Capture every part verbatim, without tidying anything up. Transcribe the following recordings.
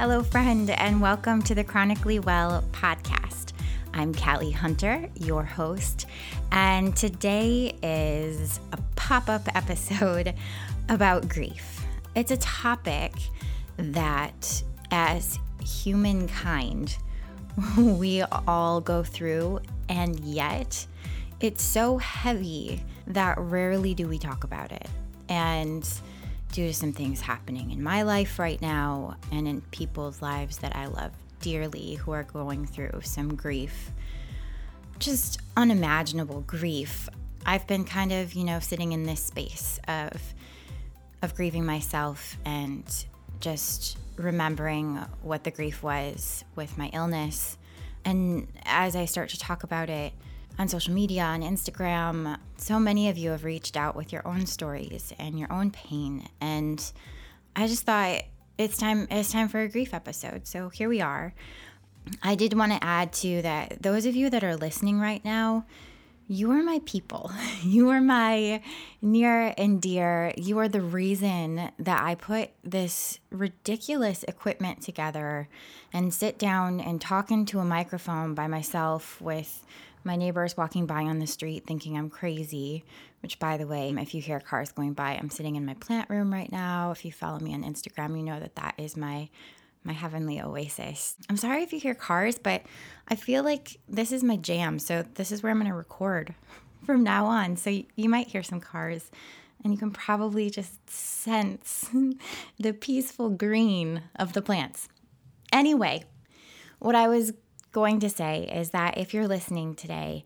Hello, friend, and welcome to the Chronically Well podcast. I'm Callie Hunter, your host, and today is a pop-up episode about grief. It's a topic that, as humankind, we all go through, and yet it's so heavy that rarely do we talk about it. And due to some things happening in my life right now and in people's lives that I love dearly who are going through some grief, just unimaginable grief, I've been kind of, you know, sitting in this space of of grieving myself and just remembering what the grief was with my illness. And as I start to talk about it on social media, on Instagram, so many of you have reached out with your own stories and your own pain. And I just thought it's time, it's time for a grief episode. So here we are. I did want to add too that those of you that are listening right now, you are my people. You are my near and dear. You are the reason that I put this ridiculous equipment together and sit down and talk into a microphone by myself with my neighbors walking by on the street thinking I'm crazy, which, by the way, if you hear cars going by, I'm sitting in my plant room right now. If you follow me on Instagram, you know that that is my my heavenly oasis. I'm sorry if you hear cars, but I feel like this is my jam, so this is where I'm going to record from now on. So you, you might hear some cars, and you can probably just sense the peaceful green of the plants. Anyway, what I was going to say is that if you're listening today,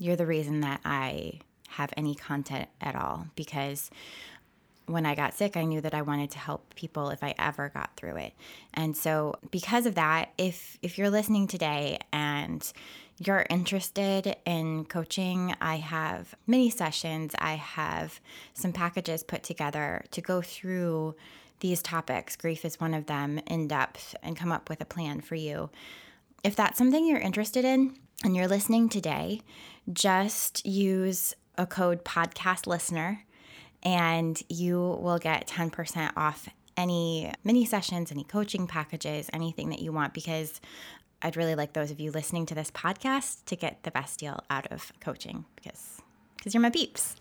you're the reason that I have any content at all, because when I got sick, I knew that I wanted to help people if I ever got through it. And so because of that, if if you're listening today and you're interested in coaching, I have mini sessions. I have some packages put together to go through these topics. Grief is one of them, in depth, and come up with a plan for you. If that's something you're interested in and you're listening today, just use a code podcast listener and you will get ten percent off any mini sessions, any coaching packages, anything that you want, because I'd really like those of you listening to this podcast to get the best deal out of coaching because, because you're my peeps.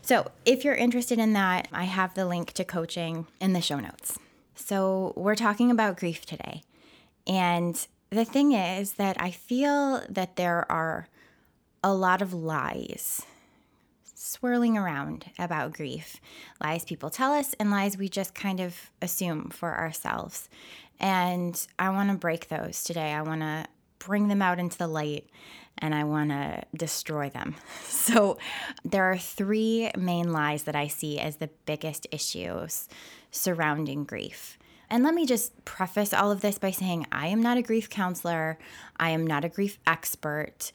So if you're interested in that, I have the link to coaching in the show notes. So we're talking about grief today, and the thing is that I feel that there are a lot of lies swirling around about grief, lies people tell us and lies we just kind of assume for ourselves. And I want to break those today. I want to bring them out into the light, and I want to destroy them. So there are three main lies that I see as the biggest issues surrounding grief. And let me just preface all of this by saying I am not a grief counselor. I am not a grief expert,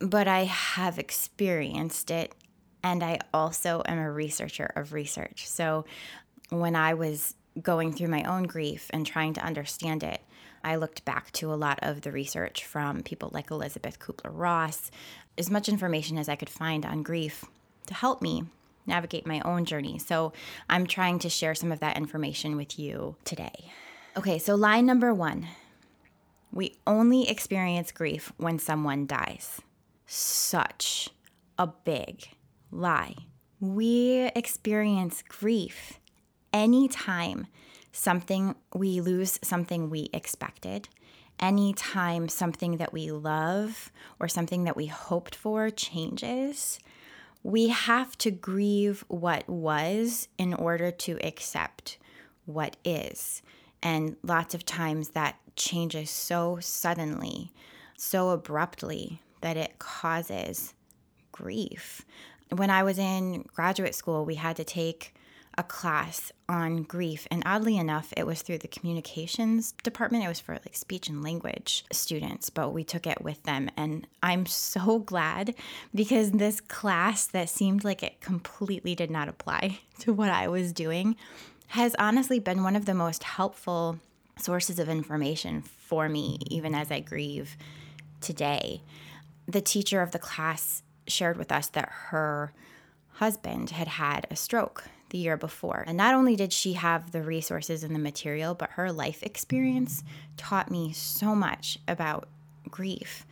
but I have experienced it, and I also am a researcher of research. So when I was going through my own grief and trying to understand it, I looked back to a lot of the research from people like Elisabeth Kübler-Ross, as much information as I could find on grief to help me navigate my own journey. So I'm trying to share some of that information with you today. Okay, so lie number one. We only experience grief when someone dies. Such a big lie. We experience grief anytime something we lose, something we expected, anytime something that we love or something that we hoped for changes. We have to grieve what was in order to accept what is. And lots of times that changes so suddenly, so abruptly, that it causes grief. When I was in graduate school, we had to take a class on grief. And oddly enough, it was through the communications department. It was for like speech and language students, but we took it with them. And I'm so glad, because this class that seemed like it completely did not apply to what I was doing has honestly been one of the most helpful sources of information for me, even as I grieve today. The teacher of the class shared with us that her husband had had a stroke the year before. And not only did she have the resources and the material, but her life experience taught me so much about grief.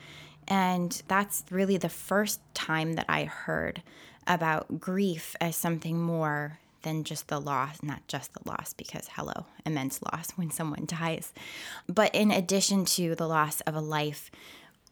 And that's really the first time that I heard about grief as something more than just the loss, not just the loss, because hello, immense loss when someone dies. But in addition to the loss of a life,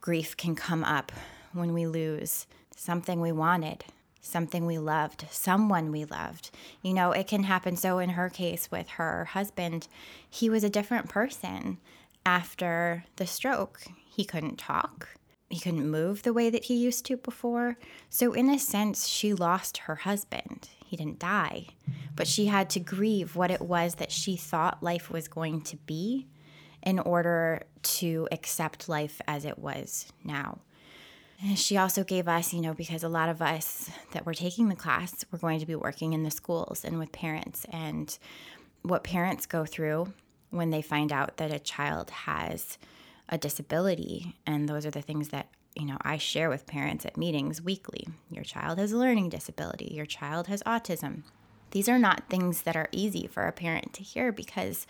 grief can come up when we lose something we wanted, something we loved, someone we loved. You know, it can happen. So in her case with her husband, he was a different person after the stroke. He couldn't talk. He couldn't move the way that he used to before. So in a sense, she lost her husband. He didn't die, but she had to grieve what it was that she thought life was going to be in order to accept life as it was now. And she also gave us, you know, because a lot of us that were taking the class were going to be working in the schools and with parents, and what parents go through when they find out that a child has a disability. And those are the things that, you know, I share with parents at meetings weekly. Your child has a learning disability. Your child has autism. These are not things that are easy for a parent to hear, because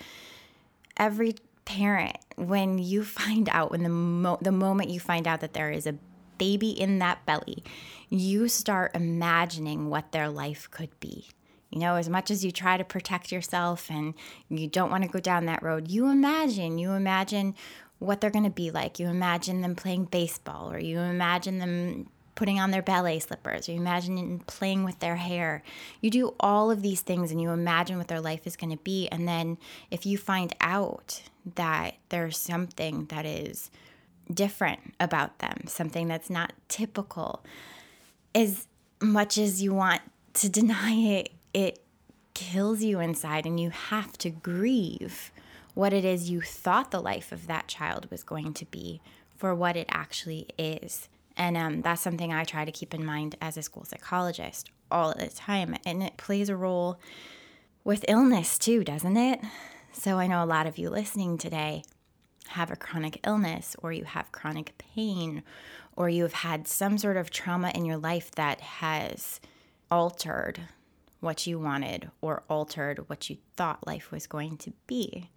every parent, when you find out, when the, mo- the moment you find out that there is a baby in that belly, you start imagining what their life could be. You know, as much as you try to protect yourself and you don't want to go down that road, you imagine, you imagine what they're going to be like. You imagine them playing baseball, or you imagine them putting on their ballet slippers, or you imagine them playing with their hair. You do all of these things and you imagine what their life is going to be. And then if you find out that there's something that is different about them, something that's not typical, as much as you want to deny it, it kills you inside, and you have to grieve what it is you thought the life of that child was going to be for what it actually is. And um, that's something I try to keep in mind as a school psychologist all the time. And it plays a role with illness too, doesn't it? So I know a lot of you listening today have a chronic illness, or you have chronic pain, or you have had some sort of trauma in your life that has altered what you wanted or altered what you thought life was going to be.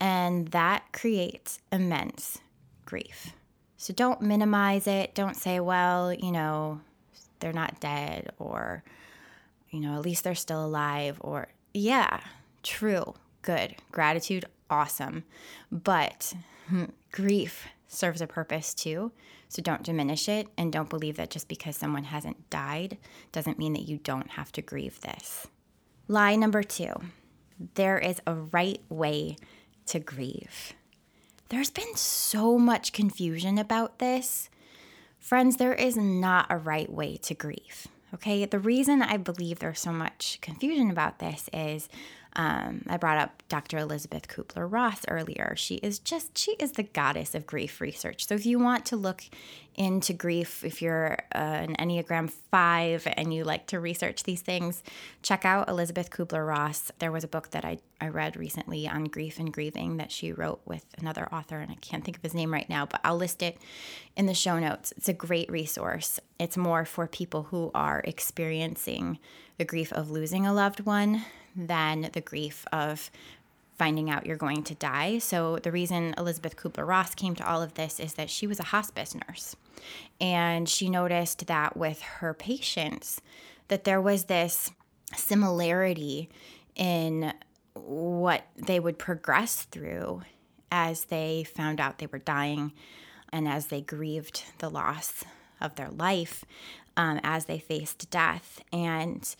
And that creates immense grief. So don't minimize it. Don't say, well, you know, they're not dead, or, you know, at least they're still alive, or, yeah, true, good, gratitude, awesome. But grief serves a purpose too. So don't diminish it, and don't believe that just because someone hasn't died doesn't mean that you don't have to grieve this. Lie number two, there is a right way to grieve. There's been so much confusion about this. Friends, there is not a right way to grieve, okay? The reason I believe there's so much confusion about this is um, I brought up Doctor Elisabeth Kübler-Ross earlier. She is just, she is the goddess of grief research. So if you want to look into grief, if you're uh, an Enneagram five and you like to research these things, check out Elisabeth Kübler-Ross. There was a book that I, I read recently on grief and grieving that she wrote with another author, and I can't think of his name right now, but I'll list it in the show notes. It's a great resource. It's more for people who are experiencing the grief of losing a loved one than the grief of finding out you're going to die. So the reason Elisabeth Kübler-Ross came to all of this is that she was a hospice nurse, and she noticed that with her patients that there was this similarity in what they would progress through as they found out they were dying and as they grieved the loss of their life, um, as they faced death. And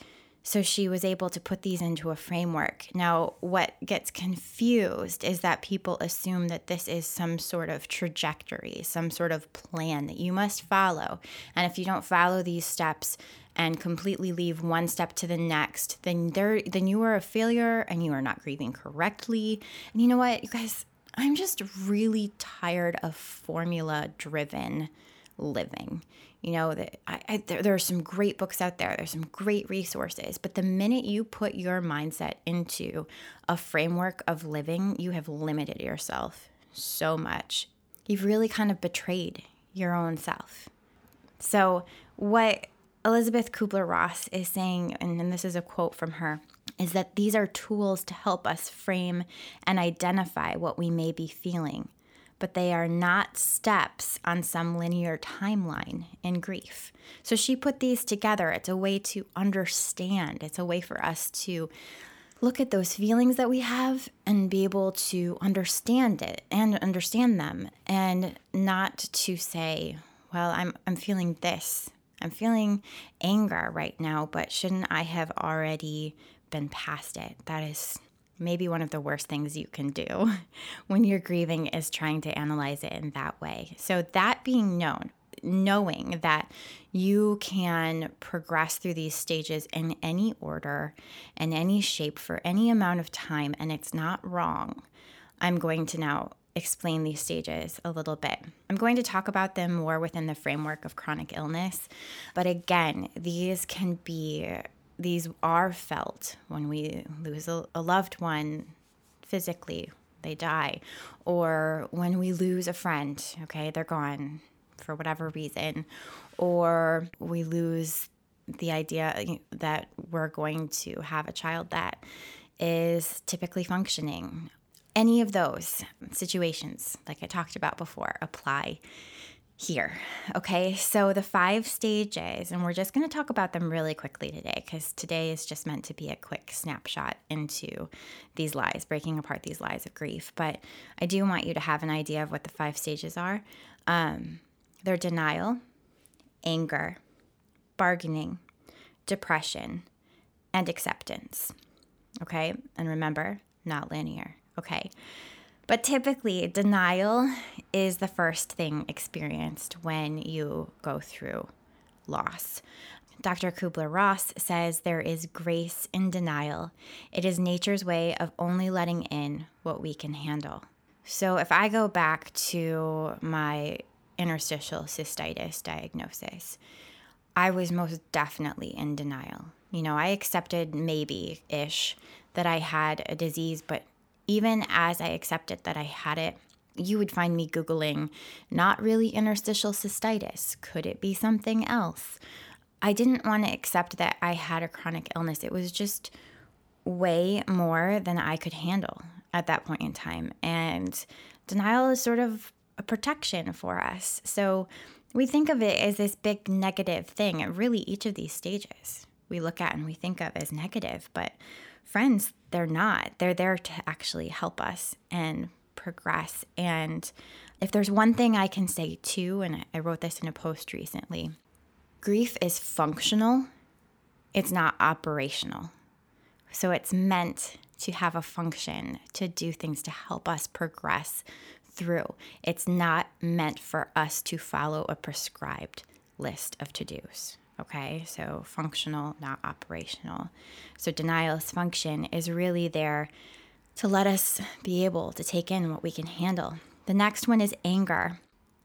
so she was able to put these into a framework. Now, what gets confused is that people assume that this is some sort of trajectory, some sort of plan that you must follow. And if you don't follow these steps and completely leave one step to the next, then there, then you are a failure and you are not grieving correctly. And you know what, you guys, I'm just really tired of formula-driven living. You know, that I, I, there, there are some great books out there. There's some great resources. But the minute you put your mindset into a framework of living, you have limited yourself so much. You've really kind of betrayed your own self. So what Elisabeth Kübler-Ross is saying, and, and this is a quote from her, is that these are tools to help us frame and identify what we may be feeling, but they are not steps on some linear timeline in grief. So she put these together. It's a way to understand. It's a way for us to look at those feelings that we have and be able to understand it and understand them, and not to say, well, I'm I'm feeling this. I'm feeling anger right now, but shouldn't I have already been past it? That is maybe one of the worst things you can do when you're grieving, is trying to analyze it in that way. So that being known, knowing that you can progress through these stages in any order and any shape for any amount of time, and it's not wrong. I'm going to now explain these stages a little bit. I'm going to talk about them more within the framework of chronic illness, but again, these can be, these are felt when we lose a, a loved one physically, they die, or when we lose a friend, okay, they're gone for whatever reason, or we lose the idea that we're going to have a child that is typically functioning. Any of those situations, like I talked about before, apply here, okay? So the five stages, and we're just going to talk about them really quickly today, because today is just meant to be a quick snapshot into these lies, breaking apart these lies of grief. But I do want you to have an idea of what the five stages are. Um, they're denial, anger, bargaining, depression, and acceptance, okay? And remember, not linear. Okay, but typically denial is the first thing experienced when you go through loss. Doctor Kübler-Ross says there is grace in denial. It is nature's way of only letting in what we can handle. So if I go back to my interstitial cystitis diagnosis, I was most definitely in denial. You know, I accepted maybe-ish that I had a disease, but even as I accepted that I had it, you would find me Googling, not really interstitial cystitis. Could it be something else? I didn't want to accept that I had a chronic illness. It was just way more than I could handle at that point in time. And denial is sort of a protection for us. So we think of it as this big negative thing. And really, each of these stages we look at and we think of as negative, but friends, they're not. They're there to actually help us and progress. And if there's one thing I can say too, and I wrote this in a post recently, grief is functional. It's not operational. So it's meant to have a function, to do things to help us progress through. It's not meant for us to follow a prescribed list of to-dos. Okay, so functional, not operational. So denial's function is really there to let us be able to take in what we can handle. The next one is anger.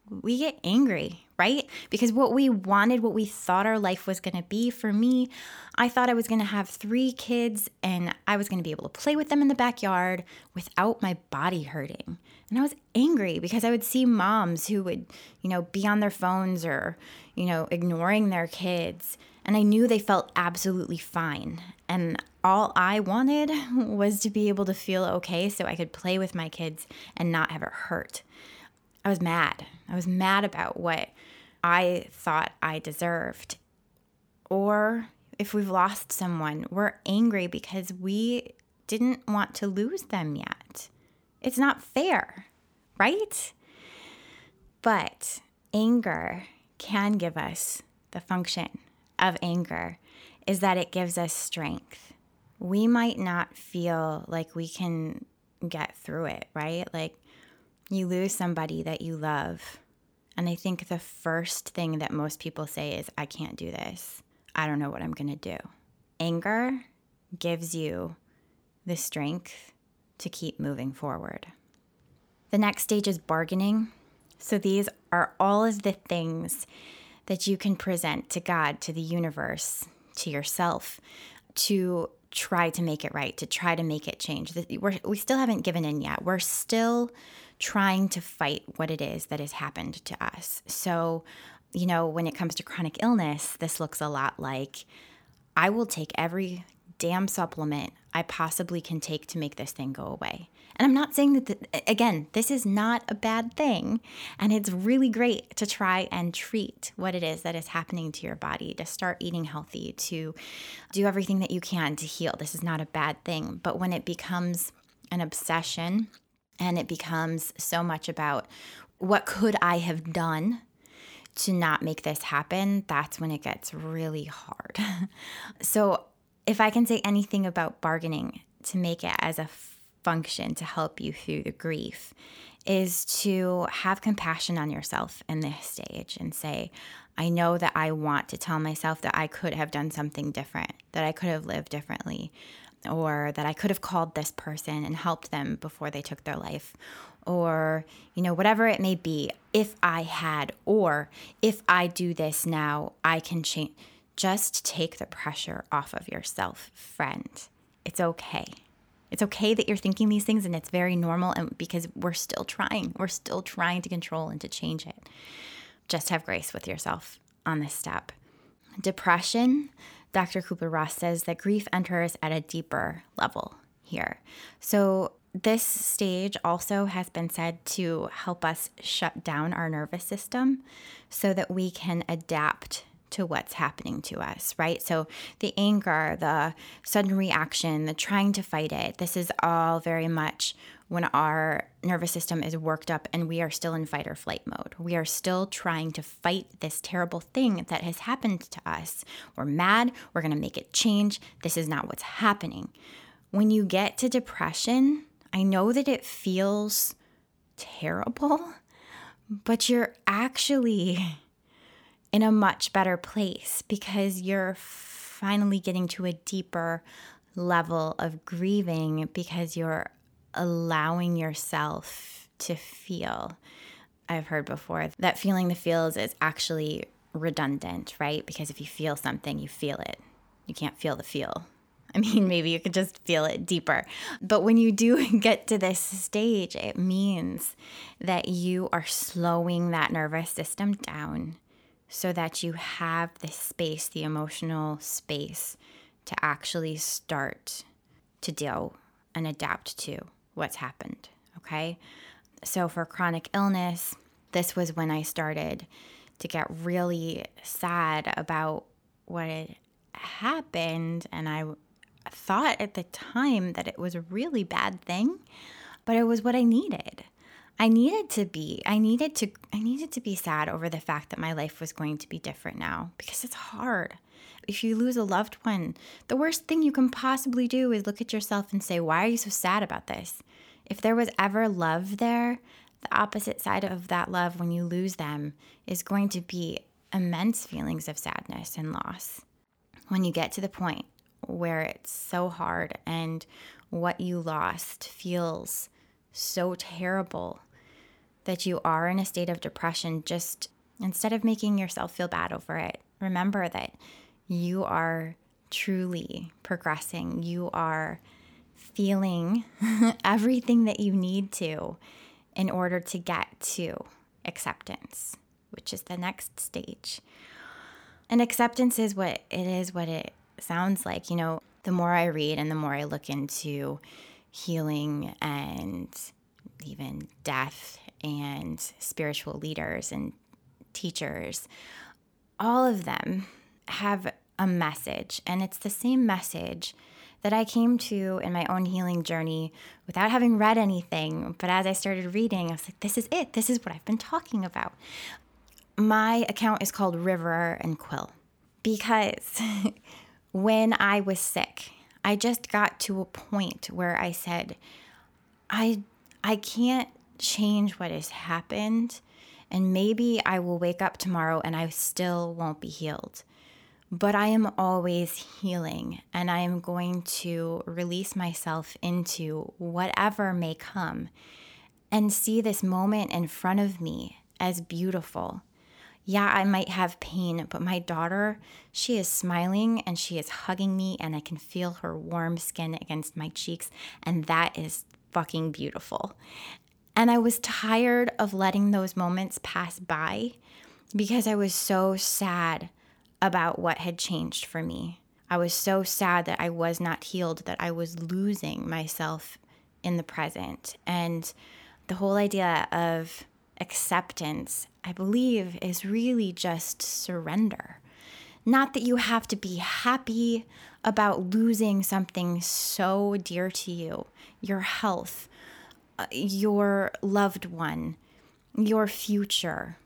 We get angry, right? Because what we wanted, what we thought our life was going to be. For me, I thought I was going to have three kids and I was going to be able to play with them in the backyard without my body hurting. And I was angry because I would see moms who would, you know, be on their phones or, you know, ignoring their kids. And I knew they felt absolutely fine. And all I wanted was to be able to feel okay so I could play with my kids and not have it hurt. I was mad. I was mad about what I thought I deserved. Or if we've lost someone, we're angry because we didn't want to lose them yet. It's not fair, right? But anger can give us, the function of anger is that it gives us strength. We might not feel like we can get through it, right? Like, you lose somebody that you love, and I think the first thing that most people say is, I can't do this. I don't know what I'm going to do. Anger gives you the strength to keep moving forward. The next stage is bargaining. So these are all of the things that you can present to God, to the universe, to yourself, to try to make it right, to try to make it change. We're, we still haven't given in yet. We're still trying to fight what it is that has happened to us. So you know, when it comes to chronic illness, this looks a lot like, I will take every damn supplement I possibly can take to make this thing go away. And I'm not saying that, the, again, this is not a bad thing. And it's really great to try and treat what it is that is happening to your body, to start eating healthy, to do everything that you can to heal. This is not a bad thing. But when it becomes an obsession and it becomes so much about what could I have done to not make this happen, that's when it gets really hard. So if I can say anything about bargaining to make it as a function to help you through the grief, is to have compassion on yourself in this stage and say, I know that I want to tell myself that I could have done something different, that I could have lived differently, or that I could have called this person and helped them before they took their life, or, you know, whatever it may be. If I had, or if I do this now, I can change. Just take the pressure off of yourself, friend. It's okay. It's okay that you're thinking these things, and it's very normal, and because we're still trying. We're still trying to control and to change it. Just have grace with yourself on this step. Depression, Doctor Kübler-Ross says that grief enters at a deeper level here. So this stage also has been said to help us shut down our nervous system so that we can adapt to what's happening to us, right? So the anger, the sudden reaction, the trying to fight it, this is all very much when our nervous system is worked up and we are still in fight or flight mode. We are still trying to fight this terrible thing that has happened to us. We're mad. We're going to make it change. This is not what's happening. When you get to depression, I know that it feels terrible, but you're actually in a much better place because you're finally getting to a deeper level of grieving because you're allowing yourself to feel. I've heard before that feeling the feels is actually redundant, right? Because if you feel something, you feel it. You can't feel the feel. I mean, maybe you could just feel it deeper. But when you do get to this stage, it means that you are slowing that nervous system down so that you have the space, the emotional space, to actually start to deal and adapt to what's happened, okay? So for chronic illness, this was when I started to get really sad about what had happened, and I thought at the time that it was a really bad thing, but it was what I needed. I needed to be, I needed to, I needed to be sad over the fact that my life was going to be different now, because it's hard. If you lose a loved one, the worst thing you can possibly do is look at yourself and say, why are you so sad about this? If there was ever love there, the opposite side of that love when you lose them is going to be immense feelings of sadness and loss. When you get to the point where it's so hard and what you lost feels so terrible that you are in a state of depression, just instead of making yourself feel bad over it, remember that you are truly progressing. You are feeling everything that you need to in order to get to acceptance, which is the next stage. And acceptance is what it is, what it sounds like. You know, the more I read and the more I look into healing and even death and spiritual leaders and teachers, all of them have a message. And it's the same message that I came to in my own healing journey without having read anything. But as I started reading, I was like, this is it. This is what I've been talking about. My account is called River and Quill because when I was sick, I just got to a point where I said, I I can't change what has happened, and maybe I will wake up tomorrow and I still won't be healed. But I am always healing, and I am going to release myself into whatever may come and see this moment in front of me as beautiful. Yeah, I might have pain, but my daughter, she is smiling and she is hugging me and I can feel her warm skin against my cheeks, and that is fucking beautiful. And I was tired of letting those moments pass by because I was so sad about what had changed for me. I was so sad that I was not healed, that I was losing myself in the present. And the whole idea of acceptance, I believe, is really just surrender. Not that you have to be happy about losing something so dear to you, your health, your loved one, your future.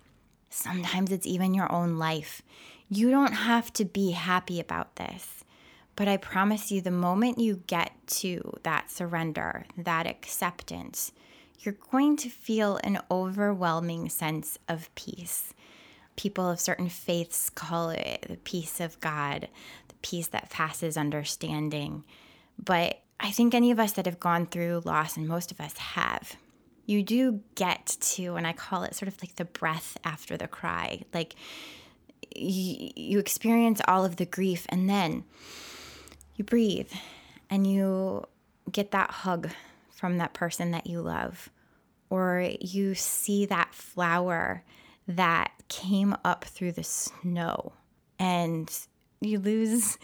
Sometimes it's even your own life. You don't have to be happy about this. But I promise you, the moment you get to that surrender, that acceptance, you're going to feel an overwhelming sense of peace. People of certain faiths call it the peace of God, the peace that passes understanding. But I think any of us that have gone through loss, and most of us have, you do get to, and I call it sort of like the breath after the cry, like you, you experience all of the grief, and then you breathe and you get that hug from that person that you love, or you see that flower that came up through the snow, and you lose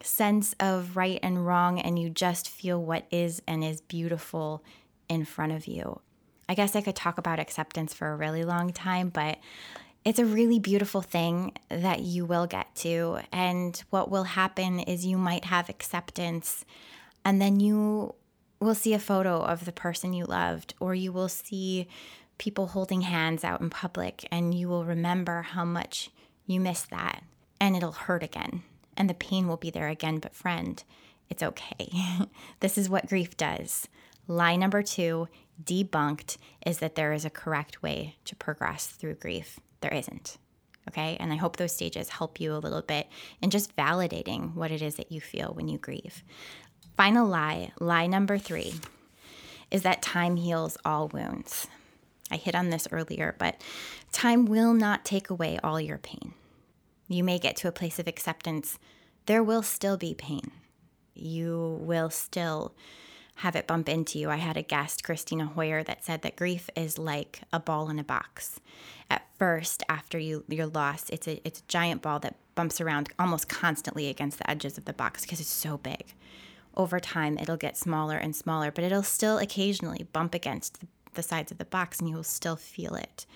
sense of right and wrong, and you just feel what is and is beautiful in front of you. I guess I could talk about acceptance for a really long time, but it's a really beautiful thing that you will get to. And what will happen is you might have acceptance, and then you will see a photo of the person you loved, or you will see people holding hands out in public, and you will remember how much you missed that, and it'll hurt again, and the pain will be there again. But friend, it's okay. This is what grief does. Lie number two, debunked, is that there is a correct way to progress through grief. There isn't, okay? And I hope those stages help you a little bit in just validating what it is that you feel when you grieve. Final lie, lie number three, is that time heals all wounds. I hit on this earlier, but time will not take away all your pain. You may get to a place of acceptance. There will still be pain. You will still have it bump into you. I had a guest, Christina Hoyer, that said that grief is like a ball in a box. At first, after you, you're lost, it's a, it's a giant ball that bumps around almost constantly against the edges of the box because it's so big. Over time, it'll get smaller and smaller, but it'll still occasionally bump against the, the sides of the box, and you will still feel it.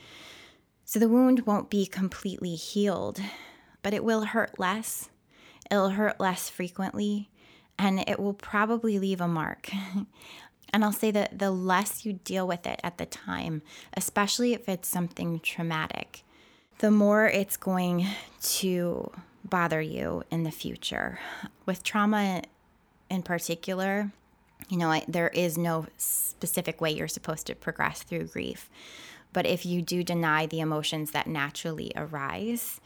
So the wound won't be completely healed, but it will hurt less. It'll hurt less frequently. And it will probably leave a mark. And I'll say that the less you deal with it at the time, especially if it's something traumatic, the more it's going to bother you in the future. With trauma in particular, you know, I, there is no specific way you're supposed to progress through grief. But if you do deny the emotions that naturally arise,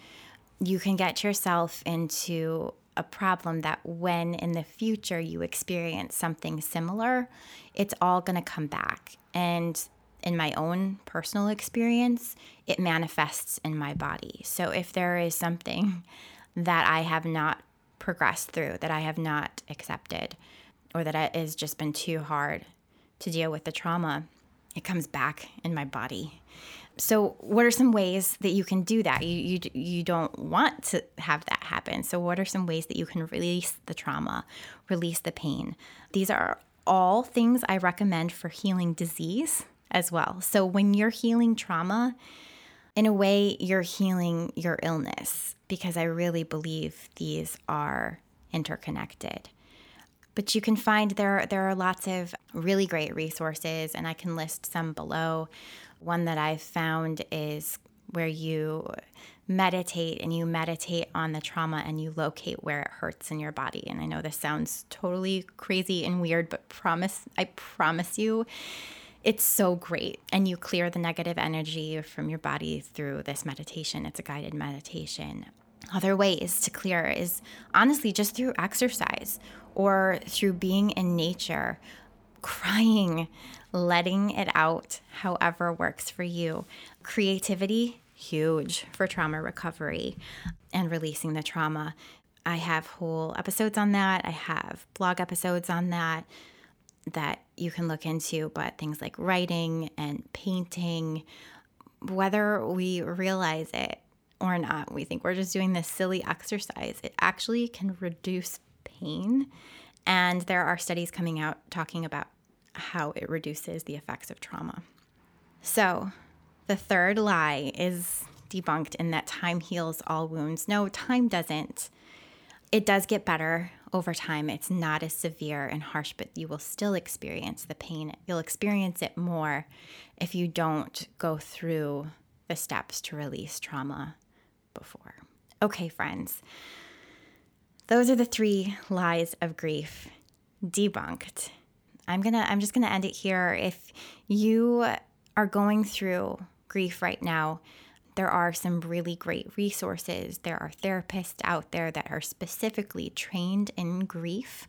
you can get yourself into a problem that when in the future you experience something similar, it's all going to come back. And in my own personal experience, it manifests in my body. So if there is something that I have not progressed through, that I have not accepted, or that has just been too hard to deal with the trauma, it comes back in my body. So what are some ways that you can do that? You, you you don't want to have that happen. So what are some ways that you can release the trauma, release the pain? These are all things I recommend for healing disease as well. So when you're healing trauma, in a way, you're healing your illness, because I really believe these are interconnected. But you can find there, there are lots of really great resources, and I can list some below. One that I've found is where you meditate and you meditate on the trauma and you locate where it hurts in your body. And I know this sounds totally crazy and weird, but promise, I promise you, it's so great. And you clear the negative energy from your body through this meditation. It's a guided meditation. Other ways to clear is honestly just through exercise or through being in nature, crying, letting it out, however works for you. Creativity, huge for trauma recovery and releasing the trauma. I have whole episodes on that. I have blog episodes on that that you can look into, but things like writing and painting, whether we realize it or not. We think we're just doing this silly exercise. It actually can reduce pain. And there are studies coming out talking about how it reduces the effects of trauma. So the third lie is debunked in that time heals all wounds. No, time doesn't. It does get better over time. It's not as severe and harsh, but you will still experience the pain. You'll experience it more if you don't go through the steps to release trauma before. Okay, friends. Those are the three lies of grief debunked. I'm gonna, I'm just gonna end it here. If you are going through grief right now, there are some really great resources. There are therapists out there that are specifically trained in grief.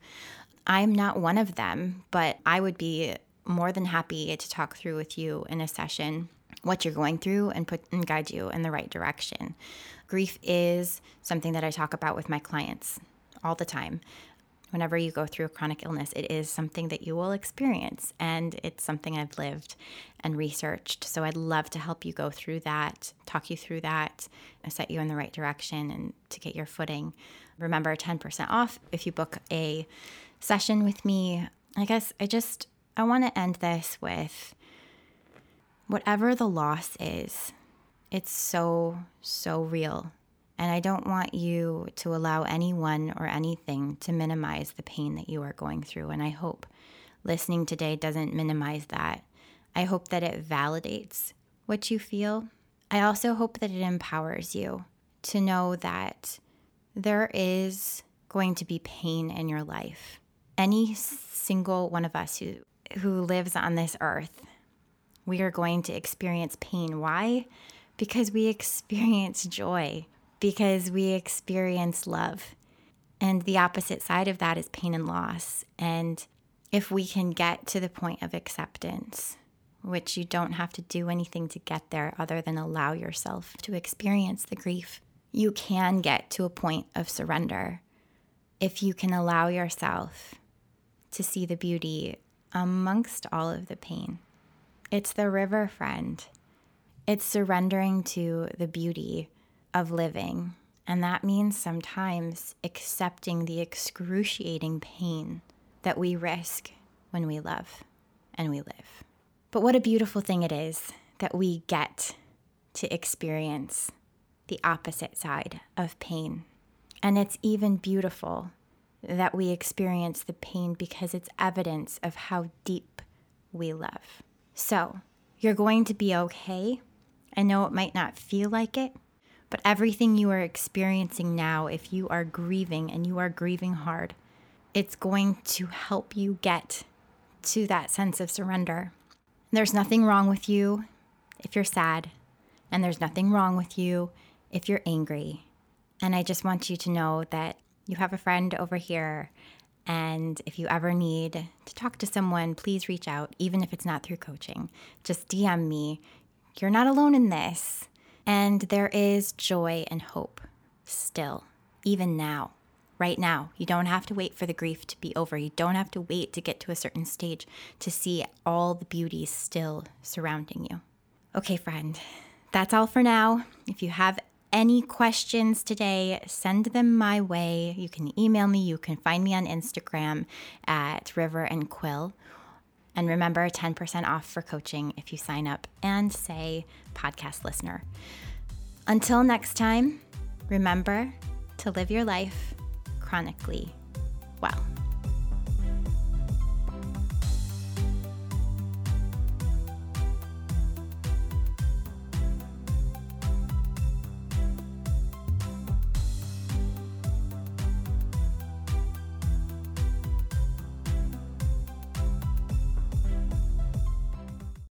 I'm not one of them, but I would be more than happy to talk through with you in a session what you're going through and put and guide you in the right direction. Grief is something that I talk about with my clients all the time. Whenever you go through a chronic illness, it is something that you will experience, and it's something I've lived and researched. So I'd love to help you go through that, talk you through that, and set you in the right direction and to get your footing. Remember, ten percent off if you book a session with me. I guess I just, I want to end this with whatever the loss is, it's so, so real. And I don't want you to allow anyone or anything to minimize the pain that you are going through. And I hope listening today doesn't minimize that. I hope that it validates what you feel. I also hope that it empowers you to know that there is going to be pain in your life. Any single one of us who, who lives on this earth, we are going to experience pain. Why? Because we experience joy. Because we experience love. And the opposite side of that is pain and loss. And if we can get to the point of acceptance, which you don't have to do anything to get there other than allow yourself to experience the grief, you can get to a point of surrender if you can allow yourself to see the beauty amongst all of the pain. It's the river, friend. It's surrendering to the beauty of living, and that means sometimes accepting the excruciating pain that we risk when we love and we live. But what a beautiful thing it is that we get to experience the opposite side of pain. And it's even beautiful that we experience the pain because it's evidence of how deep we love. So you're going to be okay. I know it might not feel like it, but everything you are experiencing now, if you are grieving and you are grieving hard, it's going to help you get to that sense of surrender. There's nothing wrong with you if you're sad, and there's nothing wrong with you if you're angry. And I just want you to know that you have a friend over here, and if you ever need to talk to someone, please reach out, even if it's not through coaching. Just D M me. You're not alone in this. And there is joy and hope still, even now, right now. You don't have to wait for the grief to be over. You don't have to wait to get to a certain stage to see all the beauty still surrounding you. Okay, friend, that's all for now. If you have any questions today, send them my way. You can email me. You can find me on Instagram at River and Quill. And remember, ten percent off for coaching if you sign up and say podcast listener. Until next time, remember to live your life chronically well.